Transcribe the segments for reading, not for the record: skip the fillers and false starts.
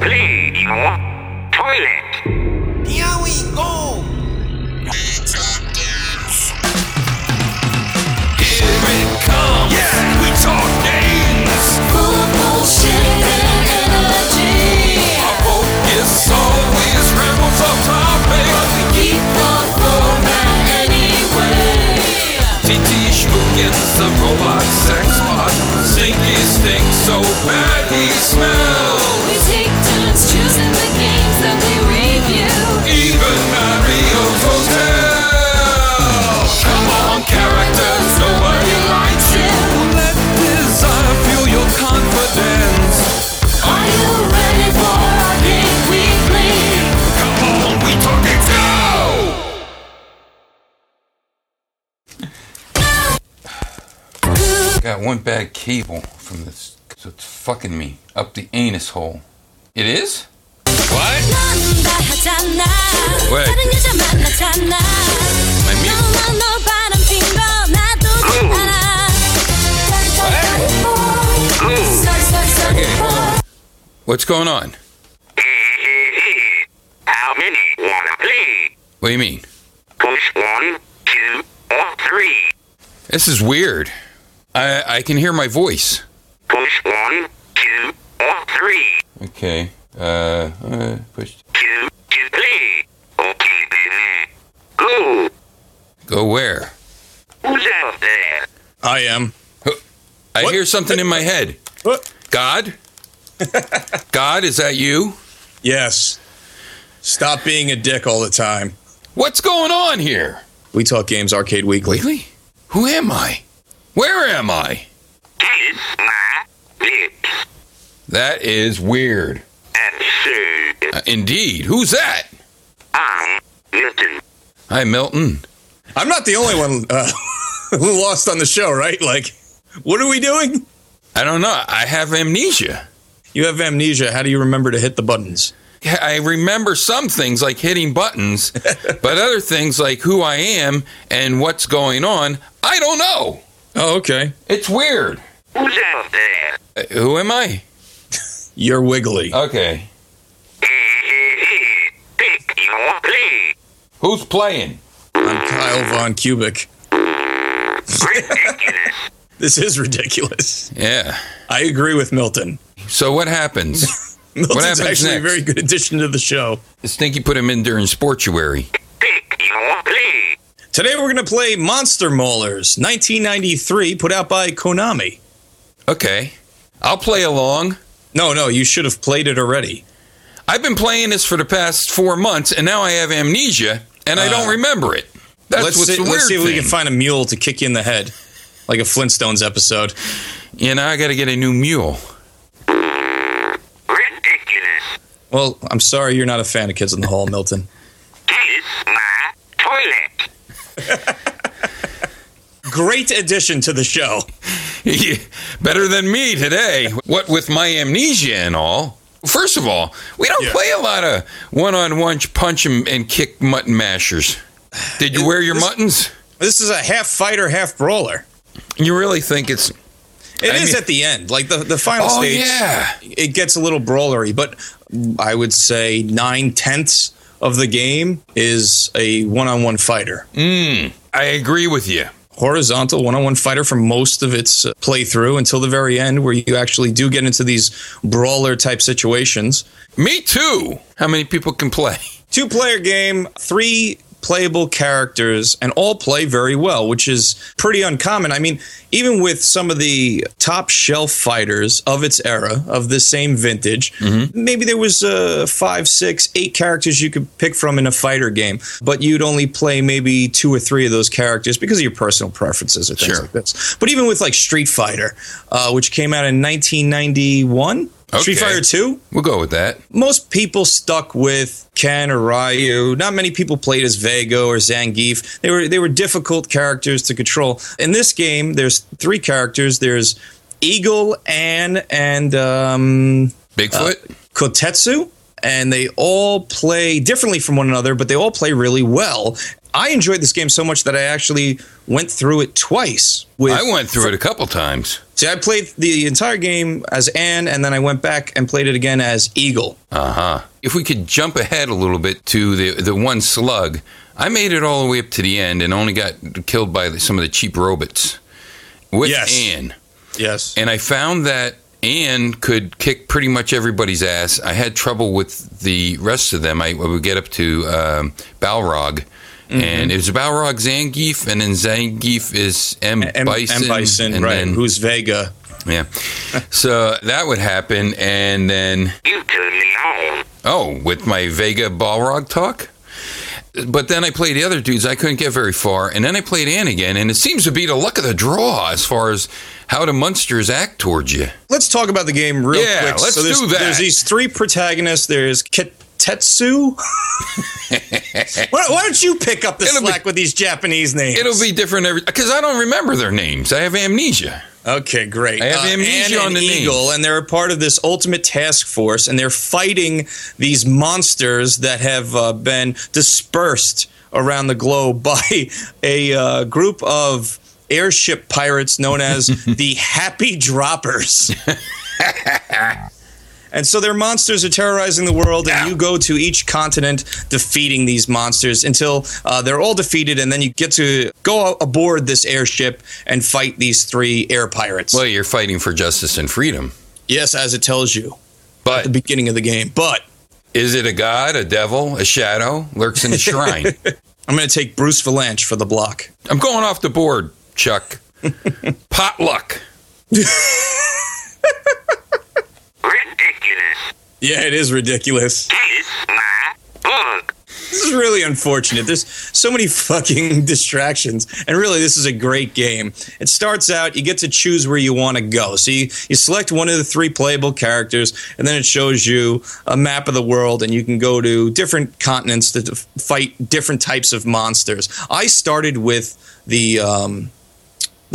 Play in toilet. Here we go. Here it comes. Yeah, we talk games. Full of bullshit and energy. Our focus always rambles off topic, but we keep on format anyway. TT Shmoo gets a robot sex bot. Stinky stinks so bad he smells. We take turns choosing the games that we review. Even Mario's Hotel. Come on, characters, nobody likes it. Let desire fuel your confidence. Are you ready for Arcade Weekly? Come on, we talk it now. Got one bad cable from this. So it's fucking me up the anus hole. It is? What? Wait. My music. What's going on? How many wanna play? What do you mean? Push 1, 2, or 3. This is weird. I can hear my voice. Push 1, 2, or 3. Okay. Push 2 to play. Okay, baby. Go. Go where? Who's out there? I am. I hear something in my head. What? God? God, is that you? Yes. Stop being a dick all the time. What's going on here? We Talk Games Arcade Weekly. Really? Who am I? Where am I? Kiss my lips. That is weird. Absurd. Indeed. Who's that? I'm Milton. Hi, Milton. I'm not the only one who lost on the show, right? Like, what are we doing? I don't know. I have amnesia. You have amnesia. How do you remember to hit the buttons? Yeah, I remember some things like hitting buttons, but other things like who I am and what's going on, I don't know. Oh, okay. It's weird. Who's out there? Who am I? You're Wiggly. Okay. Pick your play. Who's playing? I'm Kyle Von Kubik. Ridiculous. This is ridiculous. Yeah. I agree with Milton. So what happens? Milton's actually next? A very good addition to the show. Stinky put him in during Sportuary. Pick your play. Today we're going to play Monster Maulers, 1993, put out by Konami. Okay. I'll play along. No, you should have played it already. I've been playing this for the past 4 months, and now I have amnesia, and I don't remember it. That's let's see if we can find a mule to kick you in the head, like a Flintstones episode. You know, I got to get a new mule. Ridiculous. Well, I'm sorry you're not a fan of Kids in the Hall, Milton. Kiss my toilet. Great addition to the show. Yeah, better than me today. What with my amnesia and all. First of all, we don't play a lot of one-on-one punch and kick mutton mashers. Did you wear your muttons? This is a half fighter, half brawler. You really think it's... It is at the end. Like the final stage, it gets a little brawlery. But I would say 9/10 of the game is a one-on-one fighter. I agree with you. Horizontal one-on-one fighter for most of its playthrough until the very end where you actually do get into these brawler-type situations. Me too! How many people can play? 2-player game, 3 playable characters, and all play very well, which is pretty uncommon. I mean, even with some of the top-shelf fighters of its era, of the same vintage, maybe there was 5, 6, 8 characters you could pick from in a fighter game, but you'd only play maybe 2 or 3 of those characters because of your personal preferences or things like this. But even with, like, Street Fighter, which came out in 1991... Okay. Street Fighter 2? We'll go with that. Most people stuck with Ken or Ryu. Not many people played as Vega or Zangief. They were difficult characters to control. In this game, there's 3 characters. There's Eagle, Ann, and... Bigfoot? Kotetsu. And they all play differently from one another, but they all play really well. I enjoyed this game so much that I actually went through it twice. I went through it a couple times. See, I played the entire game as Anne, and then I went back and played it again as Eagle. Uh-huh. If we could jump ahead a little bit to the one slug, I made it all the way up to the end and only got killed by some of the cheap robots with Anne. Yes. And I found that Anne could kick pretty much everybody's ass. I had trouble with the rest of them. I would get up to Balrog. Mm-hmm. And it was Balrog, Zangief, and then Zangief is M. Bison. M. Bison, and right, then, who's Vega. Yeah. So that would happen, and then... You turn me on. Oh, with my Vega Balrog talk? But then I played the other dudes. I couldn't get very far, and then I played Anne again, and it seems to be the luck of the draw as far as how the monsters act towards you. Let's talk about the game real quick. Yeah, let's do that. There's these three protagonists. There's Tetsu? Why don't you pick up the slack with these Japanese names? It'll be different because I don't remember their names. I have amnesia. Okay, great. I have amnesia on the Eagle, names. And they're a part of this ultimate task force, and they're fighting these monsters that have been dispersed around the globe by a group of airship pirates known as the Happy Droppers. And so their monsters are terrorizing the world, and you go to each continent defeating these monsters until they're all defeated, and then you get to go aboard this airship and fight these three air pirates. Well, you're fighting for justice and freedom. Yes, as it tells you at the beginning of the game. But is it a god, a devil, a shadow lurks in the shrine? I'm going to take Bruce Vilanch for the block. I'm going off the board, Chuck. Potluck. Yeah, it is ridiculous. This is really unfortunate. There's so many fucking distractions. And really, this is a great game. It starts out, you get to choose where you want to go. So you select one of the three playable characters, and then it shows you a map of the world, and you can go to different continents to fight different types of monsters. I started with the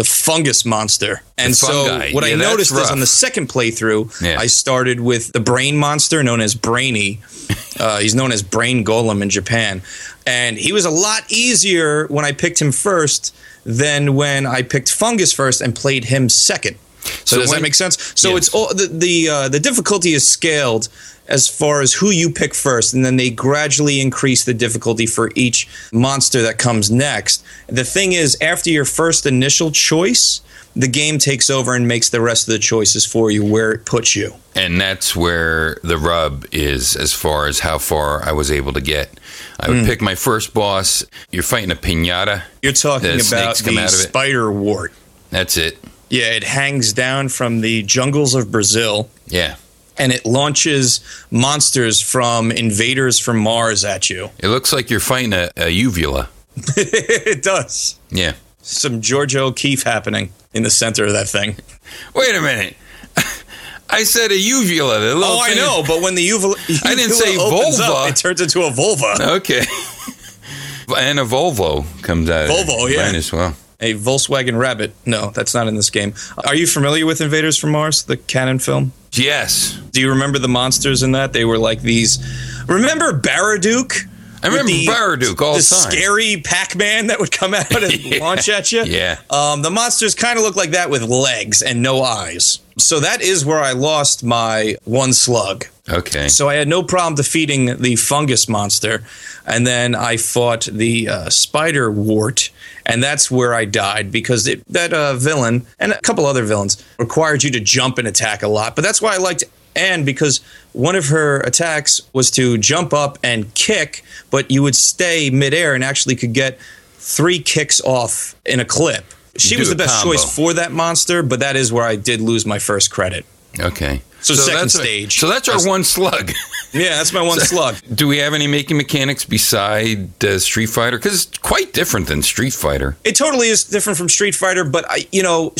fungus monster. And so what I noticed is on the second playthrough, I started with the brain monster known as Brainy. He's known as Brain Golem in Japan. And he was a lot easier when I picked him first than when I picked fungus first and played him second. So does that make sense? So it's all the difficulty is scaled as far as who you pick first, and then they gradually increase the difficulty for each monster that comes next. The thing is, after your first initial choice, the game takes over and makes the rest of the choices for you where it puts you. And that's where the rub is as far as how far I was able to get. I would pick my first boss. You're fighting a piñata. You're talking about the spider wart. That's it. Yeah, it hangs down from the jungles of Brazil. Yeah. And it launches monsters from Invaders from Mars at you. It looks like you're fighting a uvula. It does. Yeah. Some Georgia O'Keeffe happening in the center of that thing. Wait a minute. I said a uvula. I know, but when the uvula I didn't say vulva. Up, it turns into a vulva. Okay. And a Volvo comes out of it. Volvo, yeah. Mine as well. A Volkswagen Rabbit. No, that's not in this game. Are you familiar with Invaders from Mars, the Cannon film? Yes. Do you remember the monsters in that? They were like these... Remember Baraduke? I remember Baraduke all the time. The scary Pac-Man that would come out and launch at you? Yeah. The monsters kind of look like that with legs and no eyes. So that is where I lost my one slug. Okay. So I had no problem defeating the fungus monster. And then I fought the spider wart. And that's where I died because that villain and a couple other villains required you to jump and attack a lot. But that's why I liked Anne, because one of her attacks was to jump up and kick, but you would stay midair and actually could get 3 kicks off in a clip. She was the best choice for that monster, but that is where I did lose my first credit. Okay. So second stage. So that's our one slug. Yeah, that's my one slug. Do we have any making mechanics beside Street Fighter? Because it's quite different than Street Fighter. It totally is different from Street Fighter, but,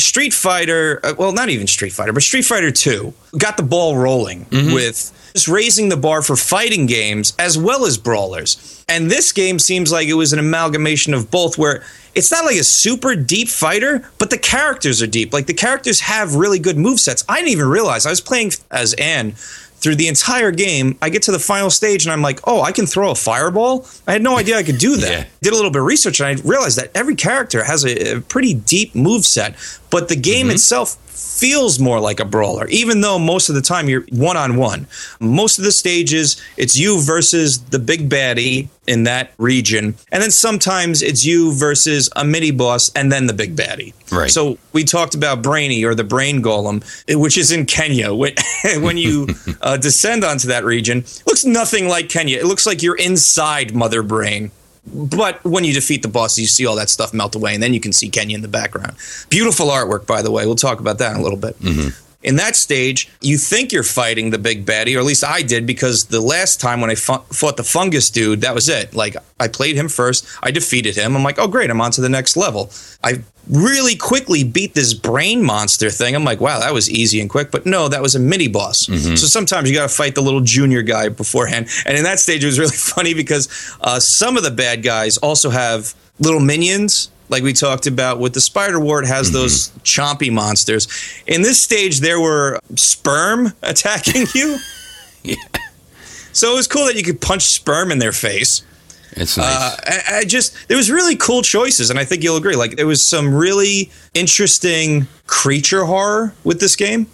Street Fighter... well, not even Street Fighter, but Street Fighter 2 got the ball rolling with just raising the bar for fighting games as well as brawlers. And this game seems like it was an amalgamation of both where... It's not like a super deep fighter, but the characters are deep. Like, the characters have really good movesets. I didn't even realize. I was playing as Anne through the entire game. I get to the final stage, and I'm like, I can throw a fireball? I had no idea I could do that. Yeah. Did a little bit of research, and I realized that every character has a pretty deep moveset. But the game itself feels more like a brawler, even though most of the time you're one-on-one. Most of the stages, it's you versus the big baddie in that region, and then sometimes it's you versus a mini-boss and then the big baddie. Right. So we talked about Brainy, or the Brain Golem, which is in Kenya. When you descend onto that region, it looks nothing like Kenya. It looks like you're inside Mother Brain. But when you defeat the boss, you see all that stuff melt away, and then you can see Kenya in the background. Beautiful artwork, by the way. We'll talk about that in a little bit. Mm-hmm. In that stage, you think you're fighting the big baddie, or at least I did, because the last time when I fought the fungus dude, that was it. Like, I played him first. I defeated him. I'm like, oh, great. I'm on to the next level. I really quickly beat this brain monster thing. I'm like, wow, that was easy and quick. But no, that was a mini-boss. Mm-hmm. So sometimes you got to fight the little junior guy beforehand. And in that stage, it was really funny because some of the bad guys also have little minions. Like we talked about with the spider wart, has those chompy monsters. In this stage, there were sperm attacking you. Yeah. So it was cool that you could punch sperm in their face. It's nice. There was really cool choices, and I think you'll agree. Like, there was some really interesting creature horror with this game.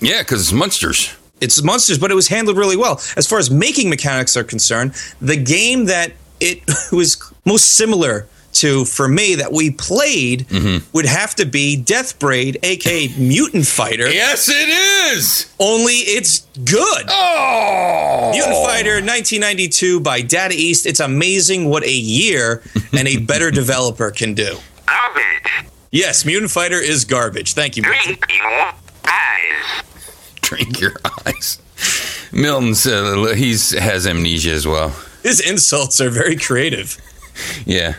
Yeah, because it's monsters. It's monsters, but it was handled really well. As far as making mechanics are concerned, the game that it was most similar to, for me, that we played would have to be Death Braid, aka Mutant Fighter. Yes, it is! Only it's good. Oh! Mutant Fighter 1992 by Data East. It's amazing what a year and a better developer can do. Garbage. Yes, Mutant Fighter is garbage. Thank you, Milton. Drink your eyes. Drink your eyes. Milton said he has amnesia as well. His insults are very creative. Yeah.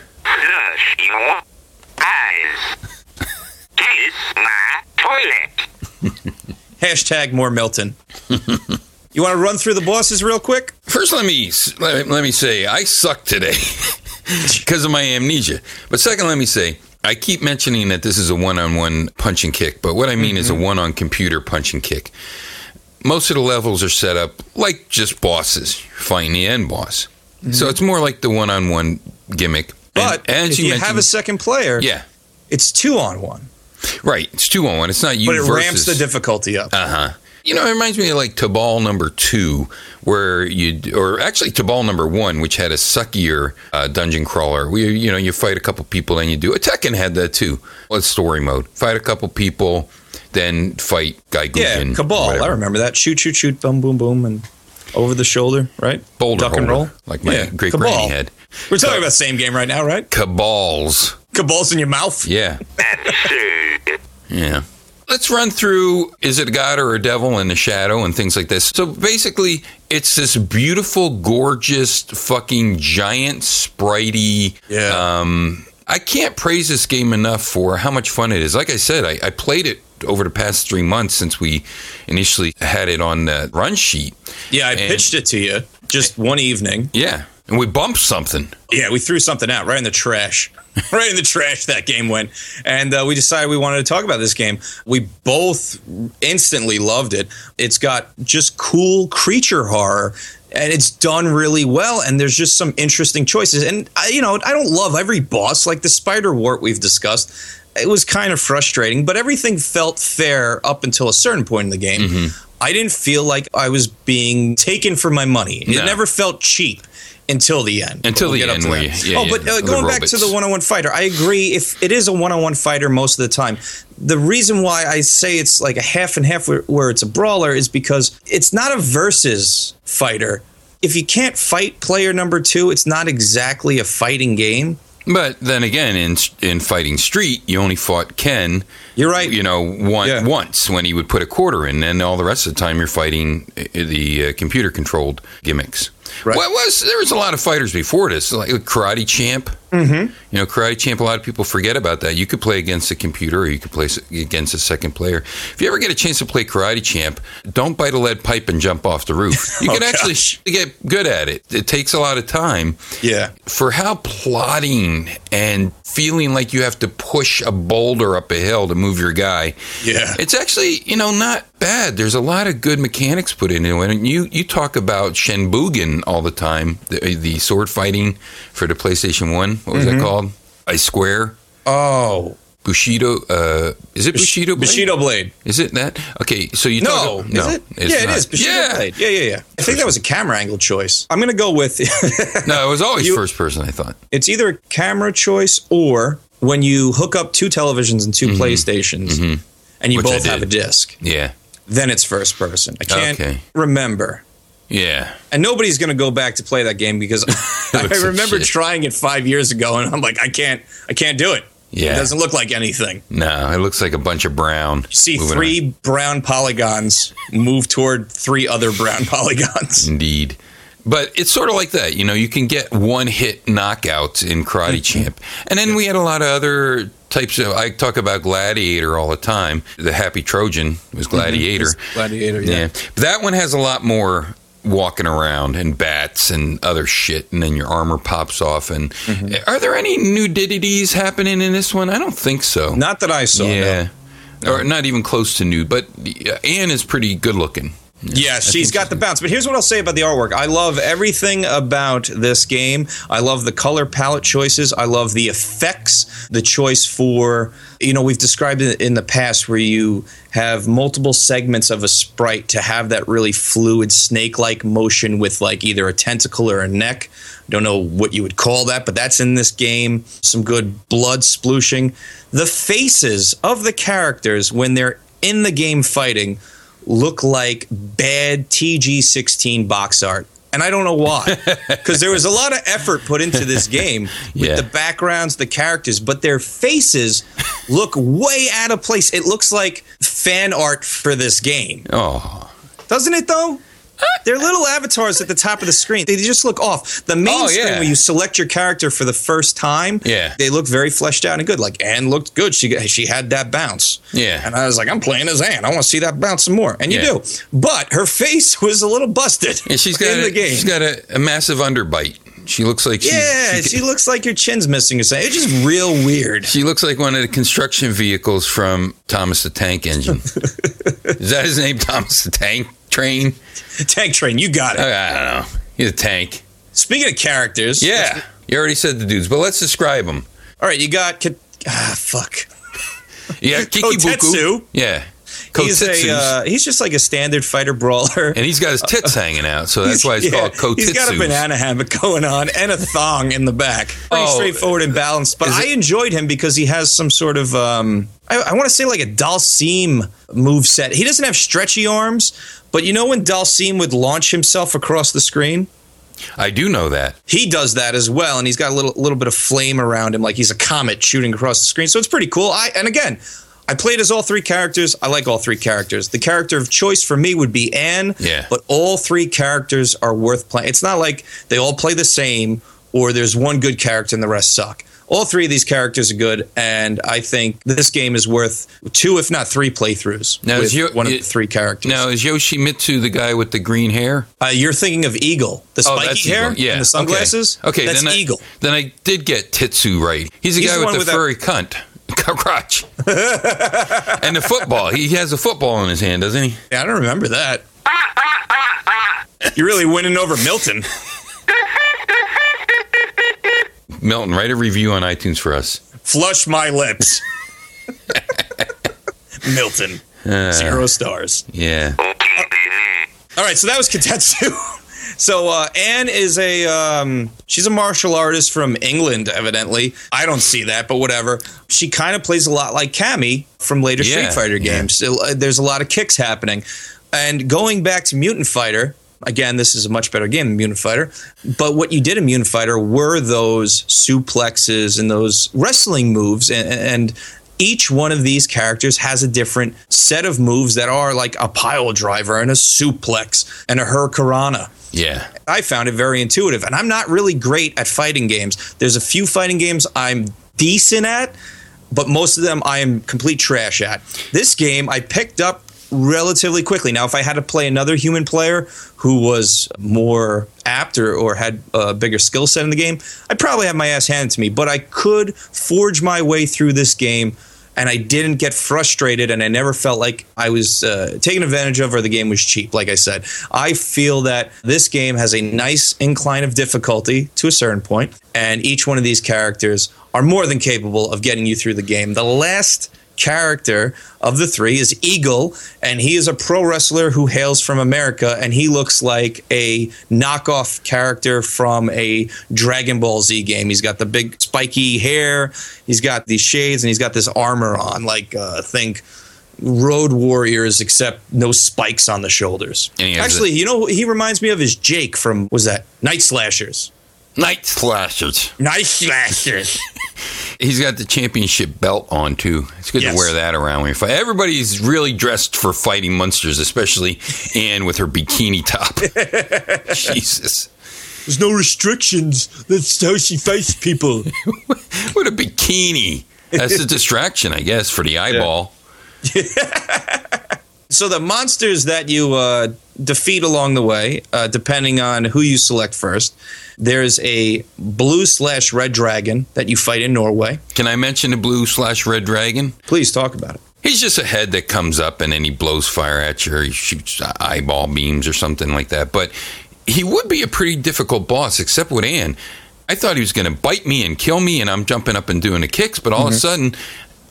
Eyes. Kiss my toilet. Hashtag more Milton. You want to run through the bosses real quick? First, let me say I suck today because of my amnesia. But second, let me say I keep mentioning that this is a one-on-one punch and kick, but what I mean is a one-on-computer punch and kick. Most of the levels are set up like just bosses. You find the end boss, so it's more like the one-on-one gimmick. But if you have a second player, it's 2-on-1. Right, it's 2-on-1. It's not you versus... But it ramps the difficulty up. Uh-huh. You know, it reminds me of like Tabal number 2, where or actually Tabal number 1, which had a suckier dungeon crawler. You fight a couple people, then you do... Tekken had that too. Well, it's story mode. Fight a couple people, then fight Guy Guggen. Yeah, Cabal. I remember that. Shoot, shoot, shoot, boom, boom, boom, and over the shoulder, right? Boulder duck and roll. Like my great granny had. We're talking about the same game right now, right? Cabals in your mouth? Yeah. Yeah. Let's run through, is it God or a devil in the shadow and things like this. So basically, it's this beautiful, gorgeous, fucking giant, spritey... Yeah. I can't praise this game enough for how much fun it is. Like I said, I played it over the past 3 months since we initially had it on the run sheet. Yeah, I pitched it to you just one evening. Yeah. And we bumped something. Yeah, we threw something out right in the trash. Right in the trash that game went. And we decided we wanted to talk about this game. We both instantly loved it. It's got just cool creature horror. And it's done really well. And there's just some interesting choices. And, I don't love every boss. Like the spider wart we've discussed. It was kind of frustrating. But everything felt fair up until a certain point in the game. Mm-hmm. I didn't feel like I was being taken for my money. No. It never felt cheap. Until the end. Until the end. Going back to the one-on-one fighter, I agree. If it is a one-on-one fighter most of the time, the reason why I say it's like a half and half where it's a brawler is because it's not a versus fighter. If you can't fight player number 2, it's not exactly a fighting game. But then again, in Fighting Street, you only fought Ken. You're right. Once when he would put a quarter in, and all the rest of the time you're fighting the computer-controlled gimmicks. Right. There was a lot of fighters before this, like Karate Champ. Mm-hmm. Karate Champ, a lot of people forget about that. You could play against a computer, or you could play against a second player. If you ever get a chance to play Karate Champ, don't bite a lead pipe and jump off the roof. You can actually get good at it. It takes a lot of time. Yeah. For how plotting and feeling like you have to push a boulder up a hill to move your guy. Yeah. It's actually, not bad. There's a lot of good mechanics put into it. And you talk about Shenbugen all the time, the sword fighting for the PlayStation 1. What was that called? I Square. Oh, Bushido, is it Bushido Blade? Bushido Blade. Is it that? Okay, so you talk about, no. Is it? It's yeah, not. It is. Bushido Blade. Yeah. I think that was a camera angle choice. I'm going to go with... No, it was always first person, I thought. It's either a camera choice or when you hook up two televisions and two PlayStations and you both have a disc. Yeah. Then it's first person. I can't remember. Yeah. And nobody's going to go back to play that game because I remember trying it 5 years ago and I'm like, I can't do it. Yeah. It doesn't look like anything. No, it looks like a bunch of brown. You see three brown polygons move toward three other brown polygons. Indeed. But it's sort of like that. You know, you can get one-hit knockouts in Karate Champ. And then we had a lot of other types of... I talk about Gladiator all the time. The Happy Trojan was Gladiator. Gladiator, yeah. But that one has a lot more... walking around and bats and other shit, and then your armor pops off. And are there any nudities happening in this one? I don't think so. Not that I saw. Yeah, no. Or not even close to nude. But Anne is pretty good looking. Yeah, she's got the bounce. But here's what I'll say about the artwork. I love everything about this game. I love the color palette choices. I love the effects, the choice for, you know, we've described it in the past where you have multiple segments of a sprite to have that really fluid snake-like motion with like either a tentacle or a neck. I don't know what you would call that, but that's in this game. Some good blood splooshing. The faces of the characters when they're in the game fighting look like bad TG-16 box art. And I don't know why. Because there was a lot of effort put into this game with the backgrounds, the characters, but their faces look way out of place. It looks like fan art for this game. Oh. Doesn't it, though? They're little avatars at the top of the screen. They just look off. The main screen where you select your character for the first time, they look very fleshed out and good. Like, Anne looked good. She had that bounce. Yeah. And I was like, I'm playing as Anne. I want to see that bounce some more. And you do. But her face was a little busted in the game. She's got a massive underbite. She looks like she looks like your chin's missing or something. It's just real weird. She looks like one of the construction vehicles from Thomas the Tank Engine. Is that his name, Thomas the Tank? Train? Tank Train, you got it. I don't know. He's a tank. Speaking of characters. Yeah. You already said the dudes, but let's describe them. All right, you got... Yeah, Kikibuku. Kotetsu. Yeah. Kotetsu. He's just like a standard fighter brawler. And he's got his tits hanging out, so that's why it's called Kotetsu. He's got a banana hammock going on and a thong in the back. Pretty straightforward and balanced, but I enjoyed him because he has some sort of... I want to say like a Dalsim moveset. He doesn't have stretchy arms, but you know when Dalsim would launch himself across the screen? I do know that. He does that as well, and he's got a little bit of flame around him like he's a comet shooting across the screen, so it's pretty cool. I played as all three characters. I like all three characters. The character of choice for me would be Anne, but all three characters are worth playing. It's not like they all play the same or there's one good character and the rest suck. All three of these characters are good, and I think this game is worth two, if not three, playthroughs with one of the three characters. Now, is Yoshimitsu the guy with the green hair? You're thinking of Eagle. The spiky hair and the sunglasses? Okay. That's Eagle. Then I did get Tetsu right. He's guy with the furry crotch. And the football. He has a football in his hand, doesn't he? Yeah, I don't remember that. You're really winning over Milton. Milton, write a review on iTunes for us. Flush my lips. Milton. 0 stars. Yeah. All right, so that was Kotetsu. So Anne is she's a martial artist from England, evidently. I don't see that, but whatever. She kind of plays a lot like Cammy from later Street Fighter games. There's a lot of kicks happening. And going back to Mutant Fighter... Again, this is a much better game than Mutant Fighter. But what you did in Mutant Fighter were those suplexes and those wrestling moves. And each one of these characters has a different set of moves that are like a pile driver and a suplex and a hurricanrana. Yeah. I found it very intuitive. And I'm not really great at fighting games. There's a few fighting games I'm decent at, but most of them I am complete trash at. This game, I picked up relatively quickly. Now, if I had to play another human player who was more apt or had a bigger skill set in the game, I'd probably have my ass handed to me. But I could forge my way through this game and I didn't get frustrated, and I never felt like I was taken advantage of or the game was cheap, like I said. I feel that this game has a nice incline of difficulty to a certain point, and each one of these characters are more than capable of getting you through the game. The last character of the three is Eagle, and he is a pro wrestler who hails from America, and he looks like a knockoff character from a Dragon Ball Z game. He's got the big spiky hair, he's got these shades, and he's got this armor on, like think Road Warriors, except no spikes on the shoulders. Actually, you know who he reminds me of is Jake from, was that Night Slashers? Night Slashers. He's got the championship belt on, too. It's good to wear that around when you fight. Everybody's really dressed for fighting monsters, especially Anne with her bikini top. Jesus. There's no restrictions. That's how she fights people. What a bikini. That's a distraction, I guess, for the eyeball. Yeah. So the monsters that you defeat along the way, depending on who you select first, there's a blue/red dragon that you fight in Norway. Can I mention the blue/red dragon? Please talk about it. He's just a head that comes up and then he blows fire at you, or he shoots eyeball beams or something like that. But he would be a pretty difficult boss, except with Ann. I thought he was going to bite me and kill me, and I'm jumping up and doing the kicks, but all of a sudden,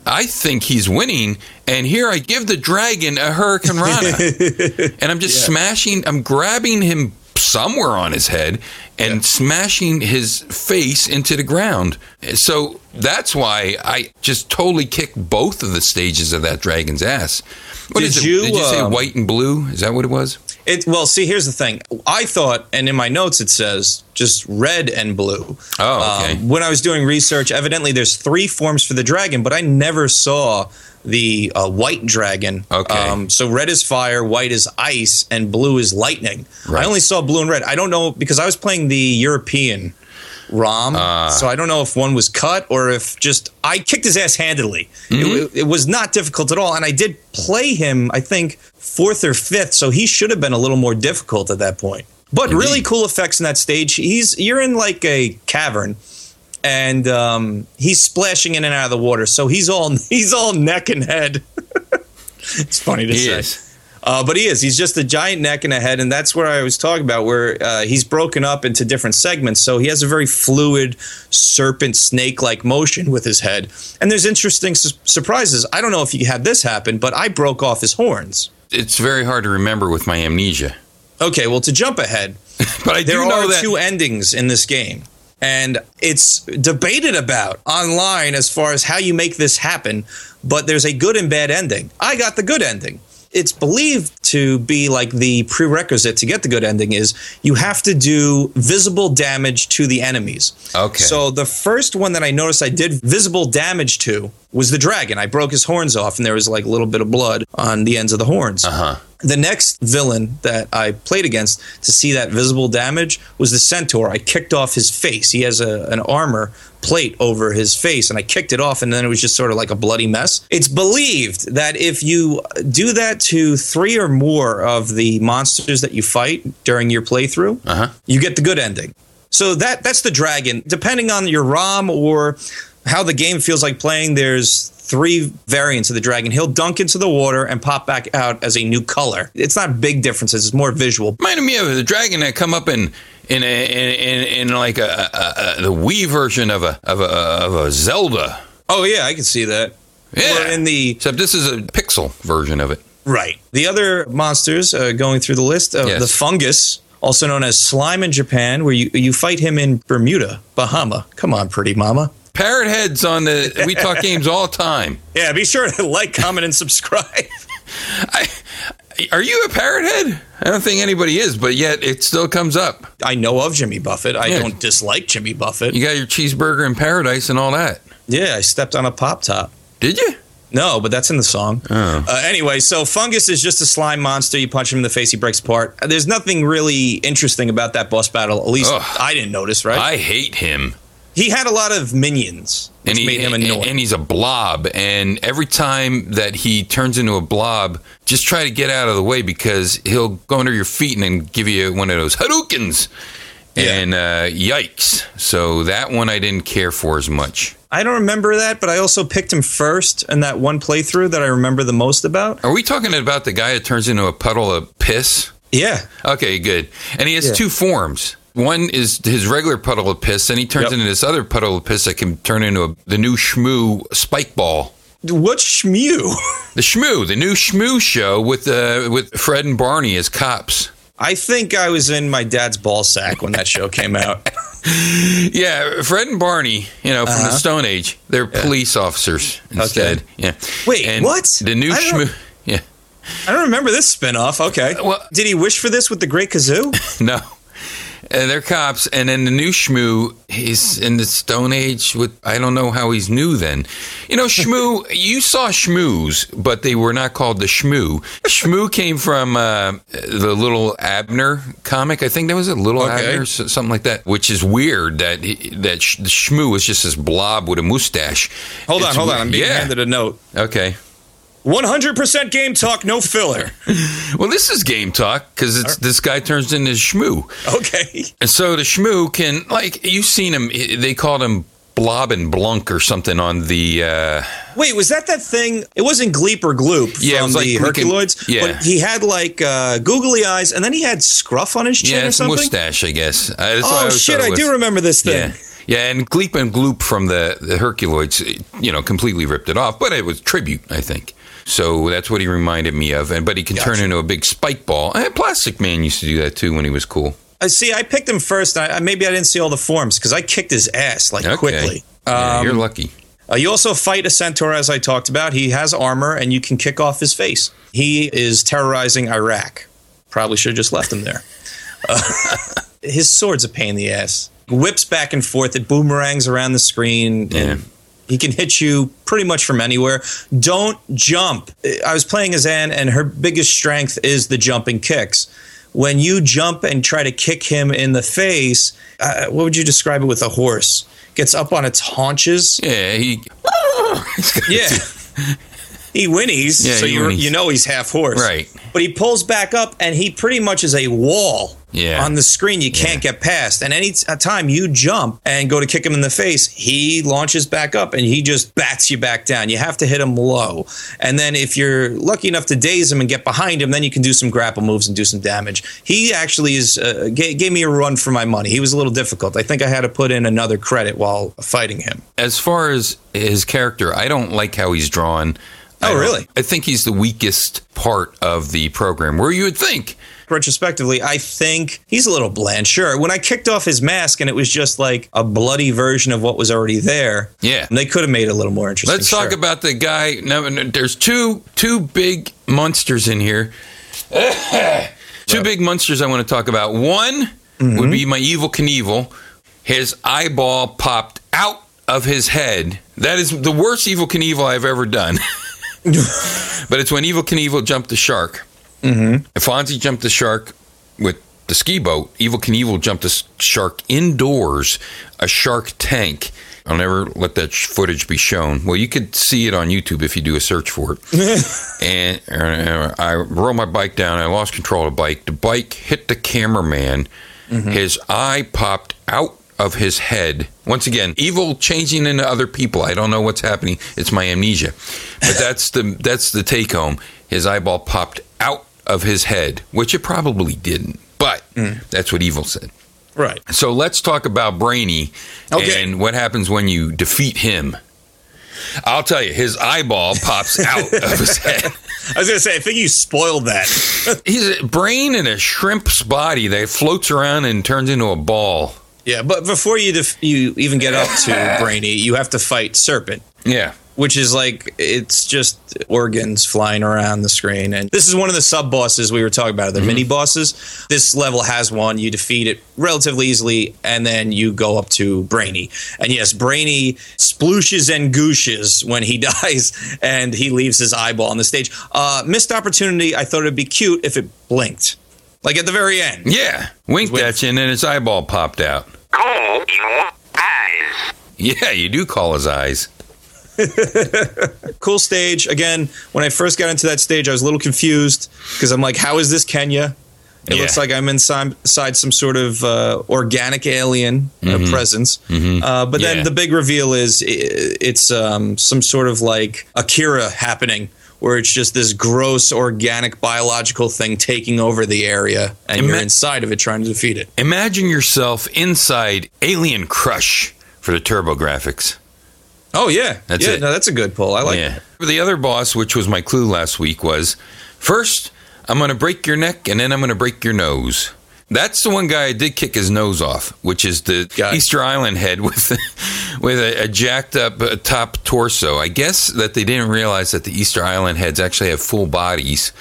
I think he's winning, and here I give the dragon a Hurricane Rana. And I'm just smashing, I'm grabbing him somewhere on his head and smashing his face into the ground. So that's why I just totally kicked both of the stages of that dragon's ass. What is it? Did you say white and blue? Is that what it was? Well, see, here's the thing. I thought, and in my notes it says just red and blue. Oh, okay. When I was doing research, evidently there's three forms for the dragon, but I never saw the white dragon. Okay. So red is fire, white is ice, and blue is lightning. Right. I only saw blue and red. I don't know, because I was playing the European ROM, so I don't know if one was cut or if just I kicked his ass handily. It was not difficult at all, and I did play him, I think, fourth or fifth, so he should have been a little more difficult at that point. But really cool effects in that stage. You're in like a cavern, and he's splashing in and out of the water, so he's all neck and head. It's funny to say. But he is. He's just a giant neck and a head, and that's where I was talking about, where he's broken up into different segments. So he has a very fluid serpent snake-like motion with his head. And there's interesting surprises. I don't know if you had this happen, but I broke off his horns. It's very hard to remember with my amnesia. Okay, well, to jump ahead, but I do know that there are two endings in this game. And it's debated about online as far as how you make this happen, but there's a good and bad ending. I got the good ending. It's believed to be like the prerequisite to get the good ending is you have to do visible damage to the enemies. Okay. So the first one that I noticed I did visible damage to was the dragon. I broke his horns off, and there was like a little bit of blood on the ends of the horns. Uh-huh. The next villain that I played against to see that visible damage was the centaur. I kicked off his face. He has an armor plate over his face, and I kicked it off, and then it was just sort of like a bloody mess. It's believed that if you do that to three or more of the monsters that you fight during your playthrough, you get the good ending. So that's the dragon. Depending on your ROM or how the game feels like playing, there's three variants of the dragon. He'll dunk into the water and pop back out as a new color. It's not big differences. It's more visual. Reminded me of the dragon that come up in the Wii version of a Zelda. Oh yeah, I can see that. Yeah. Or except this is a pixel version of it. Right. The other monsters going through the list of the fungus, also known as slime in Japan, where you fight him in Bermuda, Bahama. Come on, pretty mama. Parrot heads on the We Talk Games all the time. Yeah, be sure to like, comment, and subscribe. Are you a parrot head? I don't think anybody is, but yet it still comes up. I know of Jimmy Buffett. I don't dislike Jimmy Buffett. You got your cheeseburger in paradise and all that. Yeah, I stepped on a pop top. Did you? No, but that's in the song. Oh. Anyway, so fungus is just a slime monster. You punch him in the face, he breaks apart. There's nothing really interesting about that boss battle. At least I didn't notice, right? I hate him. He had a lot of minions, which made him annoying. And he's a blob, and every time that he turns into a blob, just try to get out of the way, because he'll go under your feet and then give you one of those Hadoukens. Yeah. And yikes. So that one I didn't care for as much. I don't remember that, but I also picked him first in that one playthrough that I remember the most about. Are we talking about the guy that turns into a puddle of piss? Yeah. Okay, good. And he has two forms. One is his regular puddle of piss, and he turns into this other puddle of piss that can turn into the new Shmoo spike ball. What's Shmoo? The Shmoo, the new Shmoo show with Fred and Barney as cops. I think I was in my dad's ball sack when that show came out. Yeah, Fred and Barney, you know, from the Stone Age, they're police officers instead. Okay. Yeah. Wait, and what? The new Shmoo. Yeah. I don't remember this spinoff. Okay. Well, did he wish for this with the Great Kazoo? No. And they're cops, and then the new Shmoo, he's in the Stone Age with, I don't know how he's new then. You know, Shmoo, you saw Shmoos, but they were not called the Shmoo. Shmoo came from the Li'l Abner comic, I think that was it, Li'l Abner, something like that, which is weird that the Shmoo is just this blob with a mustache. Hold on, I'm being handed a note. Okay. 100% game talk, no filler. Well, this is game talk because this guy turns into Shmoo. Okay. And so the Shmoo can, like, you've seen him, they called him Blob and Blunk or something on the... Wait, was that thing? It wasn't Gleep or Gloop from the Herculoids. Yeah. But he had, like, googly eyes, and then he had scruff on his chin or something? Yeah, it's a mustache, I guess. I do remember this thing. Yeah. Yeah, and Gleep and Gloop from the Herculoids, you know, completely ripped it off. But it was tribute, I think. So that's what he reminded me of. But he can turn into a big spike ball. And Plastic Man used to do that, too, when he was cool. I picked him first. Maybe I didn't see all the forms because I kicked his ass, quickly. Yeah, you're lucky. You also fight a centaur, as I talked about. He has armor, and you can kick off his face. He is terrorizing Iraq. Probably should have just left him there. His sword's a pain in the ass. Whips back and forth. It boomerangs around the screen. And he can hit you pretty much from anywhere. Don't jump. I was playing as Anne, and her biggest strength is the jumping kicks. When you jump and try to kick him in the face, what would you describe it with a horse? Gets up on its haunches. Yeah, he whinnies, you know he's half horse. Right. But he pulls back up, and he pretty much is a wall on the screen. You can't get past. And any time you jump and go to kick him in the face, he launches back up, and he just bats you back down. You have to hit him low. And then if you're lucky enough to daze him and get behind him, then you can do some grapple moves and do some damage. He actually is gave me a run for my money. He was a little difficult. I think I had to put in another credit while fighting him. As far as his character, I don't like how he's drawn. Oh, really? I think he's the weakest part of the program, where you would think. Retrospectively, I think he's a little bland. Sure, when I kicked off his mask and it was just like a bloody version of what was already there. Yeah. They could have made it a little more interesting. Let's talk about the guy. Now, there's two big monsters in here. Two big monsters I want to talk about. One would be my evil Knievel. His eyeball popped out of his head. That is the worst evil Knievel I've ever done. But it's when Evil Knievel jumped the shark. Mm-hmm. If Fonzie jumped the shark with the ski boat, Evil Knievel jumped the shark indoors, a shark tank. I'll never let that footage be shown. Well, you could see it on YouTube if you do a search for it. And I rolled my bike down. I lost control of the bike. The bike hit the cameraman. Mm-hmm. His eye popped out of his head. Once again, evil changing into other people. I don't know what's happening. It's my amnesia. But that's the take home. His eyeball popped out of his head, which it probably didn't. But that's what evil said. Right. So let's talk about Brainy and what happens when you defeat him. I'll tell you, his eyeball pops out of his head. I was going to say, I think you spoiled that. He's a brain in a shrimp's body that floats around and turns into a ball. Yeah, but before you even get up to Brainy, you have to fight Serpent. Yeah. Which is like, it's just organs flying around the screen. And this is one of the sub-bosses we were talking about, the mini-bosses. This level has one. You defeat it relatively easily, and then you go up to Brainy. And yes, Brainy splooshes and gooshes when he dies, and he leaves his eyeball on the stage. Missed opportunity. I thought it would be cute if it blinked. Like at the very end. Yeah. Winked at you, and then his eyeball popped out. Call your eyes. Yeah, you do call his eyes. Cool stage. Again, when I first got into that stage, I was a little confused because I'm like, how is this Kenya? It looks like I'm inside some sort of organic alien presence. Mm-hmm. But then the big reveal is it's some sort of like Akira happening, where it's just this gross organic biological thing taking over the area, and you're inside of it trying to defeat it. Imagine yourself inside Alien Crush for the TurboGrafx. Oh, yeah. That's it. No, that's a good pull. I like it. The other boss, which was my clue last week, was first, I'm going to break your neck, and then I'm going to break your nose. That's the one guy I did kick his nose off, which is the Easter Island head with a jacked up top torso. I guess that they didn't realize that the Easter Island heads actually have full bodies.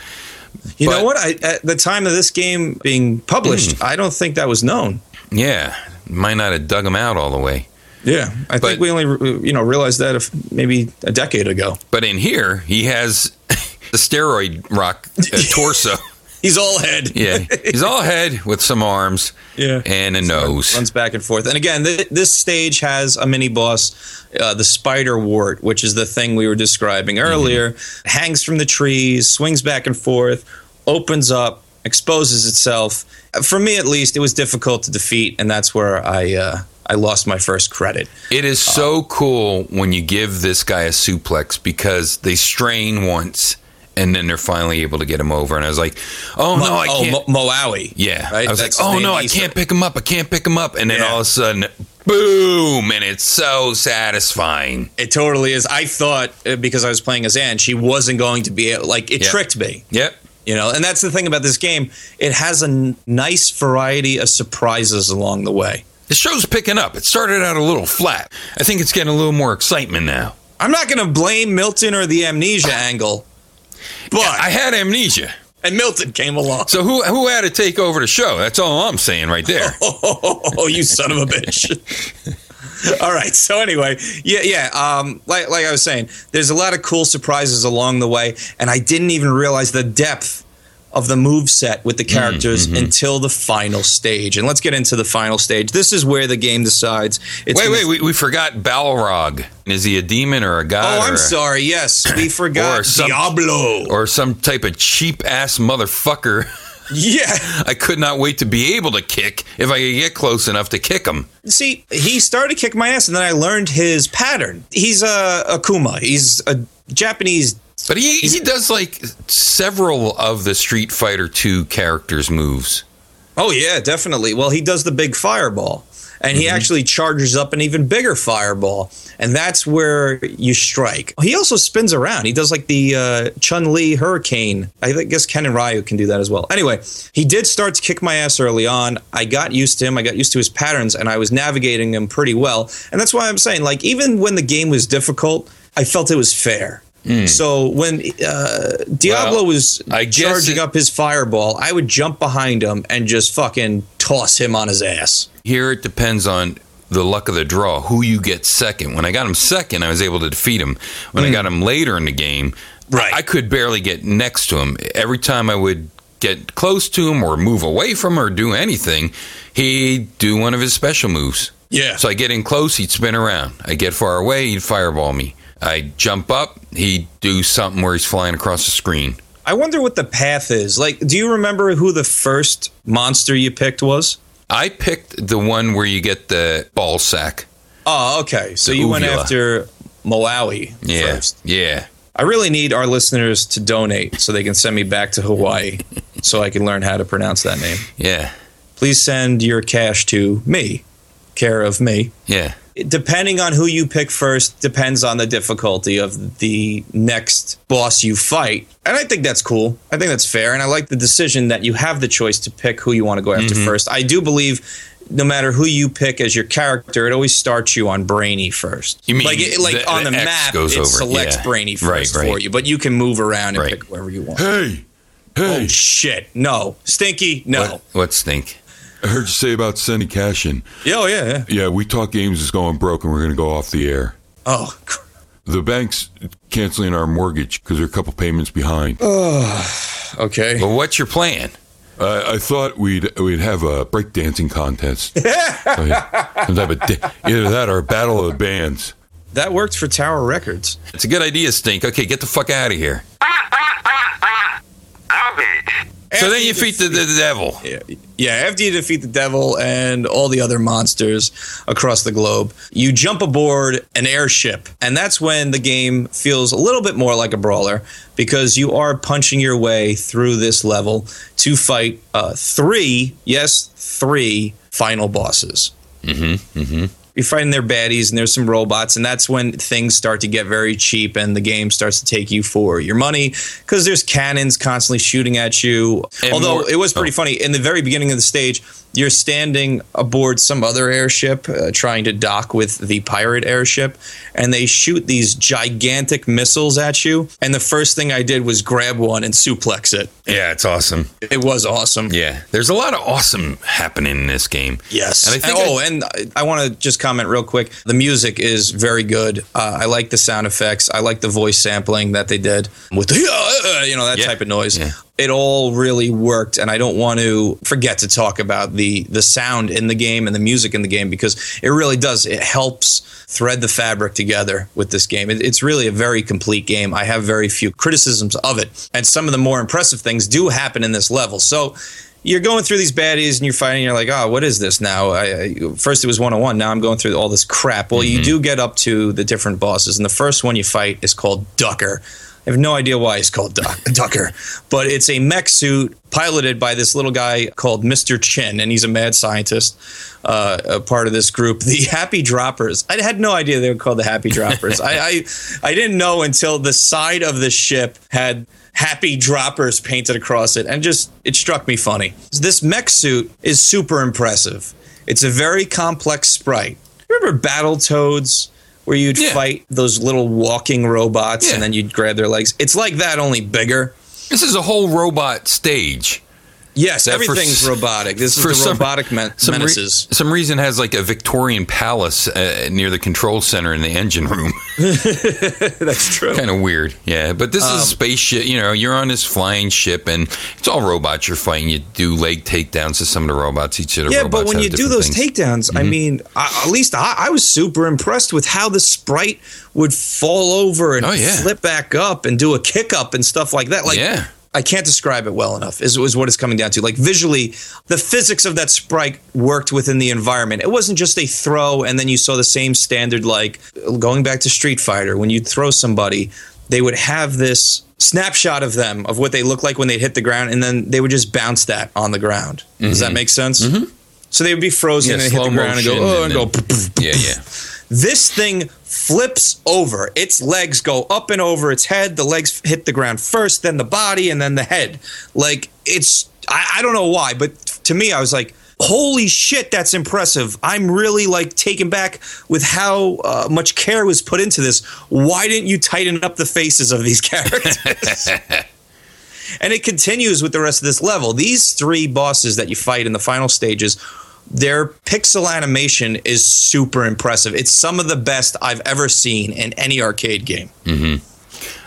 You know what? At the time of this game being published, I don't think that was known. Yeah. Might not have dug them out all the way. Yeah, I think we only realized that maybe a decade ago. But in here, he has the steroid rock torso. He's all head. Yeah, he's all head with some arms and a nose. Runs back and forth. And again, this stage has a mini-boss, the spider wart, which is the thing we were describing earlier. Mm-hmm. Hangs from the trees, swings back and forth, opens up, exposes itself. For me, at least, it was difficult to defeat, and that's where I lost my first credit. It is so cool when you give this guy a suplex, because they strain once, and then they're finally able to get him over. And I was like, I can't. Malawi. Yeah. Right? I was I can't pick him up. I can't pick him up. And then all of a sudden, boom. And it's so satisfying. It totally is. I thought, because I was playing as Anne, she wasn't going to be able, like, it tricked me. Yep. You know, and that's the thing about this game. It has a nice variety of surprises along the way. The show's picking up. It started out a little flat. I think it's getting a little more excitement now. I'm not going to blame Milton or the amnesia angle, but yeah, I had amnesia, and Milton came along. So who had to take over the show? That's all I'm saying right there. Oh, you son of a bitch! All right. So anyway, like I was saying, there's a lot of cool surprises along the way, and I didn't even realize the depth of the moveset with the characters until the final stage. And let's get into the final stage. This is where the game decides. We forgot Balrog. Is he a demon or a god? Oh, I'm sorry. Yes, we forgot Diablo. Or some type of cheap-ass motherfucker. Yeah. I could not wait to be able to kick if I could get close enough to kick him. See, he started to kick my ass, and then I learned his pattern. He's a Kuma. He's a Japanese. But he does, like, several of the Street Fighter 2 characters' moves. Oh, yeah, definitely. Well, he does the big fireball, and he actually charges up an even bigger fireball, and that's where you strike. He also spins around. He does, like, the Chun-Li Hurricane. I guess Ken and Ryu can do that as well. Anyway, he did start to kick my ass early on. I got used to him. I got used to his patterns, and I was navigating him pretty well. And that's why I'm saying, like, even when the game was difficult, I felt it was fair. Mm. So when Diablo was charging up his fireball, I would jump behind him and just fucking toss him on his ass. Here it depends on the luck of the draw, who you get second. When I got him second, I was able to defeat him. When I got him later in the game, I could barely get next to him. Every time I would get close to him or move away from him or do anything, he'd do one of his special moves. Yeah. So I get in close, he'd spin around. I get far away, he'd fireball me. I jump up, he'd do something where he's flying across the screen. I wonder what the path is. Like, do you remember who the first monster you picked was? I picked the one where you get the ball sack. Oh, okay. So you went after Malawi first. Yeah. I really need our listeners to donate so they can send me back to Hawaii so I can learn how to pronounce that name. Yeah. Please send your cash to me. Care of me. Yeah. Depending on who you pick first depends on the difficulty of the next boss you fight. And I think that's cool. I think that's fair. And I like the decision that you have the choice to pick who you want to go after first. I do believe no matter who you pick as your character, it always starts you on Brainy first. You mean like on the map, it selects Brainy first for you. But you can move around and pick whoever you want. Hey! Oh, shit. No. Stinky? No. What stink? I heard you say about sending cash in. Yeah. Yeah, We Talk Games is going broke, and we're going to go off the air. Oh. The bank's canceling our mortgage because they're a couple payments behind. Oh, okay. Well, what's your plan? I thought we'd have a breakdancing contest. Either that or a battle of the bands. That worked for Tower Records. It's a good idea, Stink. Okay, get the fuck out of here. So then you defeat the devil. Yeah, after you defeat the devil and all the other monsters across the globe, you jump aboard an airship. And that's when the game feels a little bit more like a brawler, because you are punching your way through this level to fight three final bosses. Mm-hmm, mm-hmm. You're fighting their baddies, and there's some robots, and that's when things start to get very cheap and the game starts to take you for your money, because there's cannons constantly shooting at you. And it was pretty funny. In the very beginning of the stage, you're standing aboard some other airship trying to dock with the pirate airship, and they shoot these gigantic missiles at you, and the first thing I did was grab one and suplex it. Yeah, it's awesome. It was awesome. Yeah. There's a lot of awesome happening in this game. Yes. And I want to just comment real quick. The music is very good. I like the sound effects. I like the voice sampling that they did with the, type of noise. Yeah. It all really worked, and I don't want to forget to talk about the sound in the game and the music in the game, because it really does. It helps thread the fabric together with this game. It's really a very complete game. I have very few criticisms of it, and some of the more impressive things do happen in this level. So you're going through these baddies and you're fighting. You're like, what is this now? First it was 101. Now I'm going through all this crap. Well, you do get up to the different bosses, and the first one you fight is called Ducker. I have no idea why he's called Ducker, but it's a mech suit piloted by this little guy called Mr. Chin, and he's a mad scientist, a part of this group, the Happy Droppers. I had no idea they were called the Happy Droppers. I didn't know until the side of the ship had Happy Droppers painted across it, and it struck me funny. This mech suit is super impressive. It's a very complex sprite. Remember Battletoads? Where you'd fight those little walking robots and then you'd grab their legs. It's like that, only bigger. This is a whole robot stage. Yes, everything's robotic. This is the robotic menaces. Some reason has like a Victorian palace near the control center in the engine room. That's true. Kind of weird. Yeah, but this is a spaceship. You know, you're on this flying ship, and it's all robots you're fighting. You do leg takedowns to some of the robots. Each of the robots. Yeah, but when you do those takedowns, I mean, at least I was super impressed with how the sprite would fall over and flip back up and do a kick up and stuff like that. Like, I can't describe it well enough, is what it's coming down to. Like, visually, the physics of that sprite worked within the environment. It wasn't just a throw, and then you saw the same standard, like, going back to Street Fighter, when you'd throw somebody, they would have this snapshot of them, of what they looked like when they'd hit the ground, and then they would just bounce that on the ground. Mm-hmm. Does that make sense? Mm-hmm. So they would be frozen and hit the ground and go, yeah. This thing flips over. Its legs go up and over its head. The legs hit the ground first, then the body, and then the head. Like, it's... I don't know why, but to me, I was like, holy shit, that's impressive. I'm really, like, taken back with how much care was put into this. Why didn't you tighten up the faces of these characters? And it continues with the rest of this level. These three bosses that you fight in the final stages... Their pixel animation is super impressive. It's some of the best I've ever seen in any arcade game. Mm-hmm.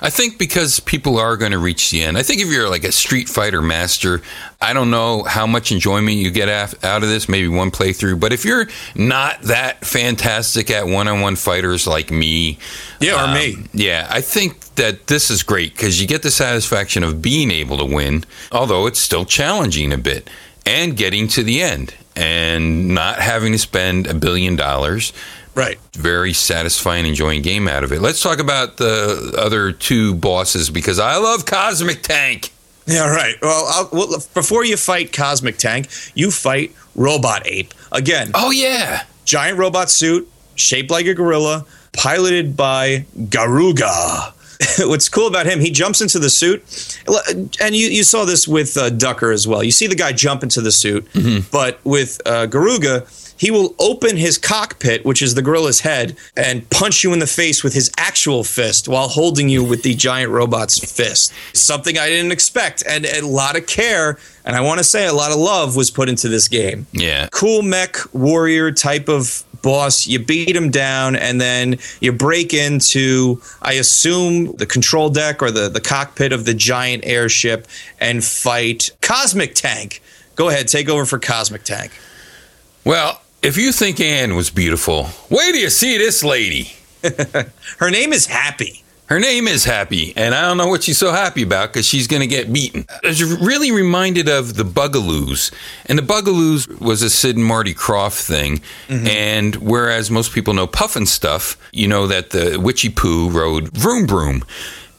I think because people are going to reach the end. I think if you're like a Street Fighter master, I don't know how much enjoyment you get out of this, maybe one playthrough. But if you're not that fantastic at one-on-one fighters like me... Yeah, or me. Yeah, I think that this is great because you get the satisfaction of being able to win, although it's still challenging a bit, and getting to the end. And not having to spend $1 billion. Right. Very satisfying, enjoying game out of it. Let's talk about the other two bosses, because I love Cosmic Tank. Yeah, right. Well, before you fight Cosmic Tank, you fight Robot Ape. Again. Oh, yeah. Giant robot suit, shaped like a gorilla, piloted by Garuga. What's cool about him, he jumps into the suit, and you saw this with Ducker as well. You see the guy jump into the suit, but with Garuga, he will open his cockpit, which is the gorilla's head, and punch you in the face with his actual fist while holding you with the giant robot's fist. Something I didn't expect, and a lot of care, and I want to say a lot of love was put into this game. Yeah. Cool mech warrior type of boss, you beat him down, and then you break into, I assume, the control deck or the cockpit of the giant airship and fight Cosmic Tank. Go ahead, take over for Cosmic Tank. Well, if you think Anne was beautiful, wait till you see this lady. Her name is Happy. Her name is Happy, and I don't know what she's so happy about because she's going to get beaten. I was really reminded of The Bugaloos, and The Bugaloos was a Sid and Marty Krofft thing, mm-hmm. and whereas most people know Puffin Stuff, you know that the Witchy Poo rode Vroom Vroom.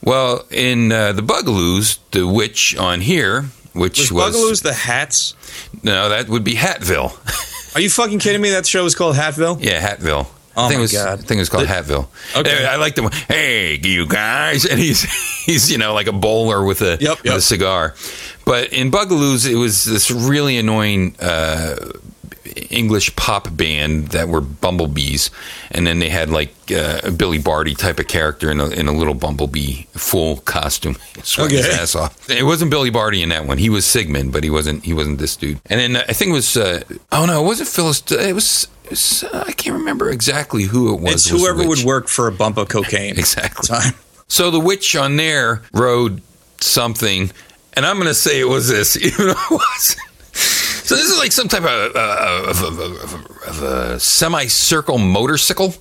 Well, in The Bugaloos, the witch on here, which was... Bugaloos the hats? No, that would be Hatville. Are you fucking kidding me? That show was called Hatville? Yeah, Hatville. Oh, I think it was called Hatville. Okay. I like the one, hey, you guys. And he's like a bowler with a cigar. But in Bugaloos, it was this really annoying English pop band that were bumblebees. And then they had like a Billy Barty type of character in a little bumblebee full costume. Swung his ass off. It wasn't Billy Barty in that one. He was Sigmund, but he wasn't this dude. And then I think it was, it wasn't Phyllis. It was... I can't remember exactly who it was. It's whoever would work for a bump of cocaine. Exactly. Time. So the witch on there rode something, and I'm going to say it was this, even though it wasn't. So this is like some type of a semicircle motorcycle,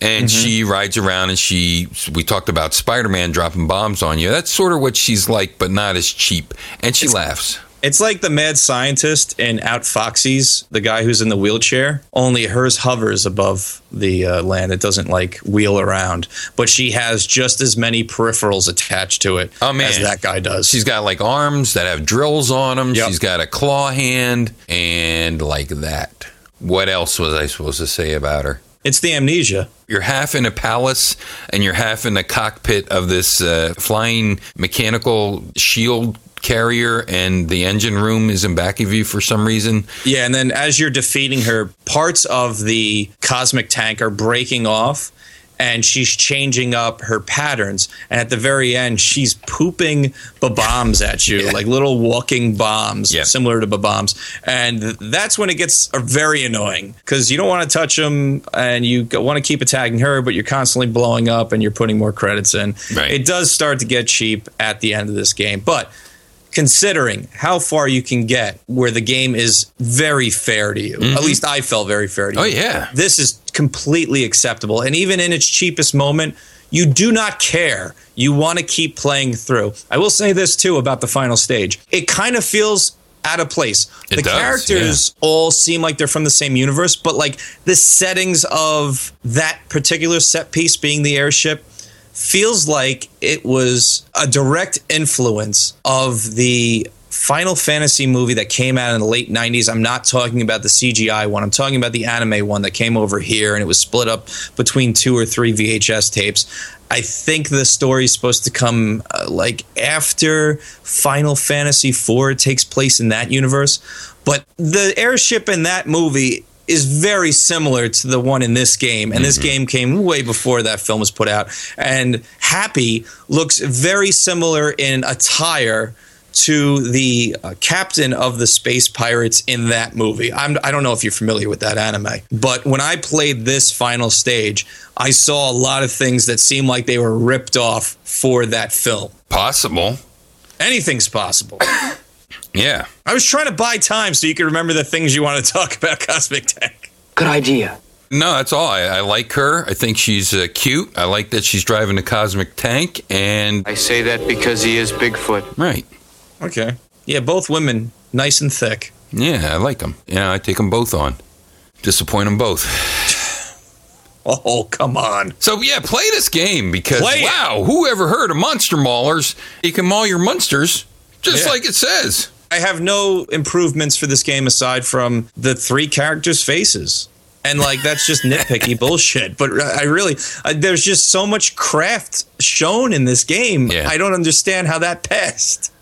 and mm-hmm. she rides around, and we talked about Spider-Man dropping bombs on you. That's sort of what she's like, but not as cheap, and she laughs. It's like the mad scientist in Out Foxy's, the guy who's in the wheelchair, only hers hovers above the land. It doesn't, wheel around. But she has just as many peripherals attached to it as that guy does. She's got, arms that have drills on them. Yep. She's got a claw hand and that. What else was I supposed to say about her? It's the amnesia. You're half in a palace, and you're half in the cockpit of this flying mechanical shield carrier, and the engine room is in back of you for some reason. Yeah, and then as you're defeating her, parts of the cosmic tank are breaking off, and she's changing up her patterns. And at the very end, she's pooping bombs at you, like little walking bombs, similar to bombs. And that's when it gets very annoying, because you don't want to touch them, and you want to keep attacking her, but you're constantly blowing up, and you're putting more credits in. Right. It does start to get cheap at the end of this game, but... considering how far you can get where the game is very fair to you. Mm-hmm. At least I felt very fair to you. Oh, yeah. This is completely acceptable. And even in its cheapest moment, you do not care. You want to keep playing through. I will say this, too, about the final stage. It kind of feels... out of place. Characters all seem like they're from the same universe, but the settings of that particular set piece being the airship feels like it was a direct influence of the Final Fantasy movie that came out in the late 90s. I'm not talking about the CGI one. I'm talking about the anime one that came over here, and it was split up between 2 or 3 VHS tapes. I think the story is supposed to come after Final Fantasy IV takes place in that universe. But the airship in that movie is very similar to the one in this game. And this game came way before that film was put out. And Happy looks very similar in attire to the captain of the space pirates in that movie. I don't know if you're familiar with that anime, but when I played this final stage, I saw a lot of things that seemed like they were ripped off for that film. Possible. Anything's possible. Yeah. I was trying to buy time so you could remember the things you want to talk about, Cosmic Tech. Good idea. No, that's all. I like her. I think she's cute. I like that she's driving a cosmic tank, and... I say that because he is Bigfoot. Right. Okay. Yeah, both women, nice and thick. Yeah, I like them. Yeah, I take them both on. Disappoint them both. Oh, come on. So, yeah, play this game because, who ever heard of Monster Maulers? You can maul your monsters just like it says. I have no improvements for this game aside from the 3 characters' faces. And, that's just nitpicky bullshit. But there's just so much craft shown in this game. Yeah. I don't understand how that passed.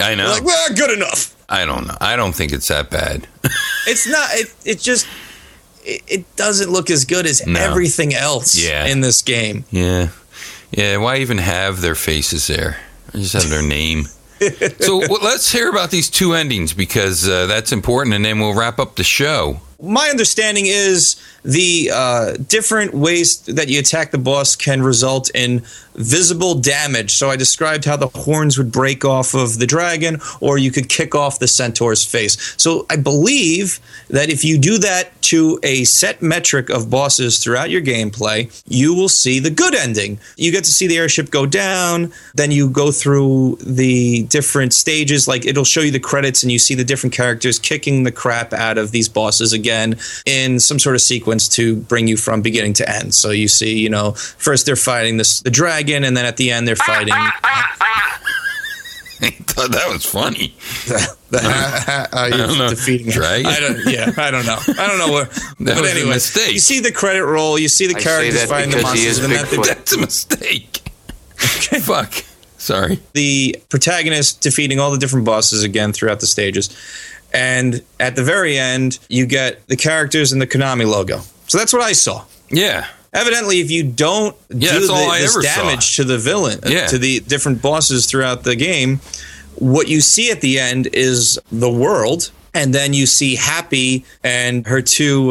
I know. Good enough. I don't know. I don't think it's that bad. It's not. It doesn't look as good as everything else in this game. Yeah. Yeah. Why even have their faces there? I just have their name. So let's hear about these 2 endings because that's important, and then we'll wrap up the show. My understanding is the different ways that you attack the boss can result in visible damage. So I described how the horns would break off of the dragon, or you could kick off the centaur's face. So I believe that if you do that to a set metric of bosses throughout your gameplay, you will see the good ending. You get to see the airship go down, then you go through the different stages, like it'll show you the credits and you see the different characters kicking the crap out of these bosses again in some sort of sequence to bring you from beginning to end. So you see, you know, first they're fighting the dragon, and then at the end they're fighting. I thought that was funny. I don't know. I don't know where. But anyway, you see the credit roll. You see the characters fighting the monsters, and that's a mistake. Okay. Fuck. Sorry. The protagonist defeating all the different bosses again throughout the stages, and at the very end, you get the characters and the Konami logo. So that's what I saw. Yeah. Evidently, if you don't do this damage to the villain, to the different bosses throughout the game, what you see at the end is the world, and then you see Happy and her two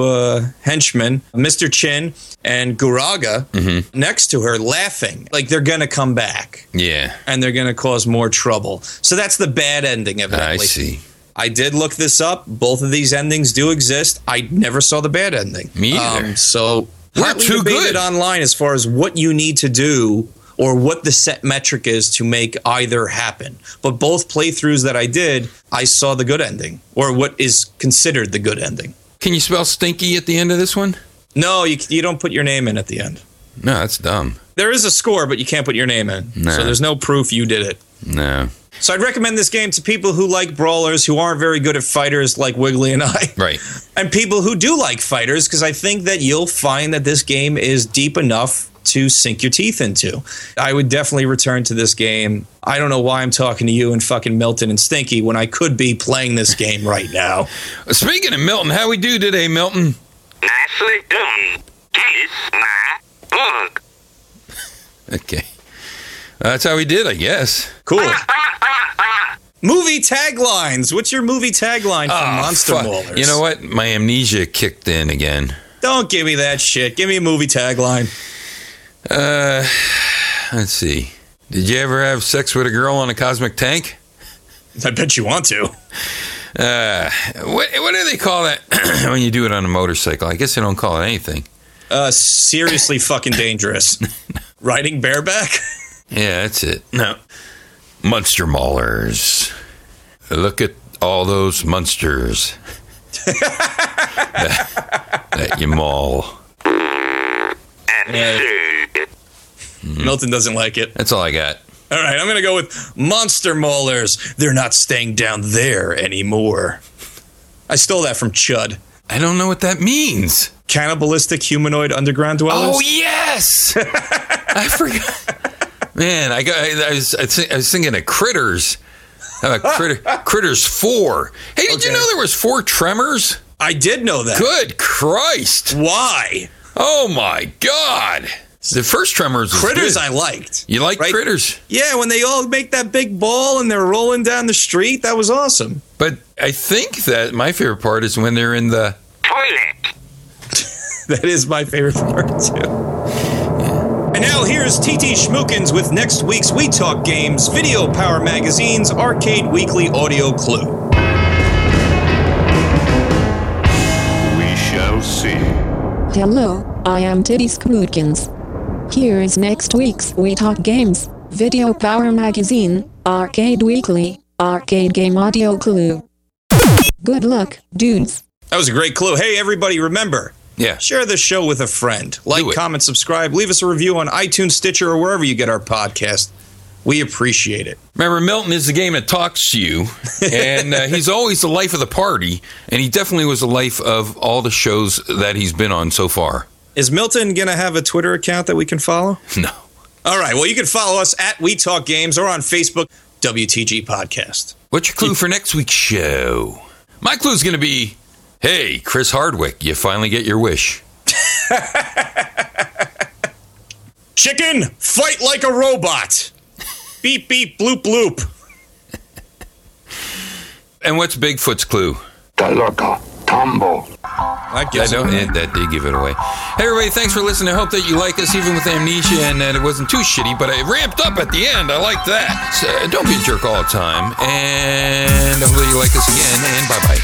henchmen, Mr. Chin and Guraga, next to her laughing. Like, they're going to come back. Yeah. And they're going to cause more trouble. So that's the bad ending, evidently. I see. I did look this up. Both of these endings do exist. I never saw the bad ending. Me either. Hotly debated online as far as what you need to do or what the set metric is to make either happen. But both playthroughs that I did, I saw the good ending, or what is considered the good ending. Can you spell stinky at the end of this one? No, you don't put your name in at the end. No, that's dumb. There is a score, but you can't put your name in. Nah. So there's no proof you did it. No. So I'd recommend this game to people who like brawlers, who aren't very good at fighters like Wiggly and I. Right. And people who do like fighters, because I think that you'll find that this game is deep enough to sink your teeth into. I would definitely return to this game. I don't know why I'm talking to you and fucking Milton and Stinky when I could be playing this game right now. Speaking of Milton, how we do today, Milton? Nicely done. Kiss my bug. Okay. That's how we did, I guess. Cool. Movie taglines. What's your movie tagline from Monster Maulers? You know what? My amnesia kicked in again. Don't give me that shit. Give me a movie tagline. Let's see. Did you ever have sex with a girl on a cosmic tank? I bet you want to. What do they call that when you do it on a motorcycle? I guess they don't call it anything. Seriously fucking dangerous. Riding bareback? Yeah, that's it. No. Monster Maulers. Look at all those monsters that you maul. Milton doesn't like it. That's all I got. All right, I'm going to go with Monster Maulers. They're not staying down there anymore. I stole that from Chud. I don't know what that means. Cannibalistic humanoid underground dwellers? Oh, yes! I forgot. Man, I was thinking of Critters. Critters 4. Hey, did you know there was 4 Tremors? I did know that. Good Christ. Why? Oh, my God. The first Tremors was Critters good. I liked. You like Critters? Yeah, when they all make that big ball and they're rolling down the street, that was awesome. But I think that my favorite part is when they're in the toilet. That is my favorite part, too. Now here's TT Schmookins with next week's We Talk Games, Video Power Magazine's Arcade Weekly Audio Clue. We shall see. Hello, I am TT Schmookins. Here is next week's We Talk Games, Video Power Magazine, Arcade Weekly, Arcade Game Audio Clue. Good luck, dudes. That was a great clue. Hey, everybody, remember... Yeah. Share this show with a friend. Like, comment, subscribe. Leave us a review on iTunes, Stitcher, or wherever you get our podcast. We appreciate it. Remember, Milton is the game that talks to you. And he's always the life of the party. And he definitely was the life of all the shows that he's been on so far. Is Milton going to have a Twitter account that we can follow? No. All right. Well, you can follow us at We Talk Games or on Facebook, WTG Podcast. What's your clue for next week's show? My clue is going to be... Hey, Chris Hardwick, you finally get your wish. Chicken, fight like a robot. Beep, beep, bloop, bloop. And what's Bigfoot's clue? Taloka, Tombo. That did give it away. Hey, everybody, thanks for listening. I hope that you like us, even with amnesia, and that it wasn't too shitty, but it ramped up at the end. I liked that. So don't be a jerk all the time. And I hope that you like us again, and bye-bye.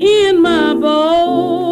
In my bowl.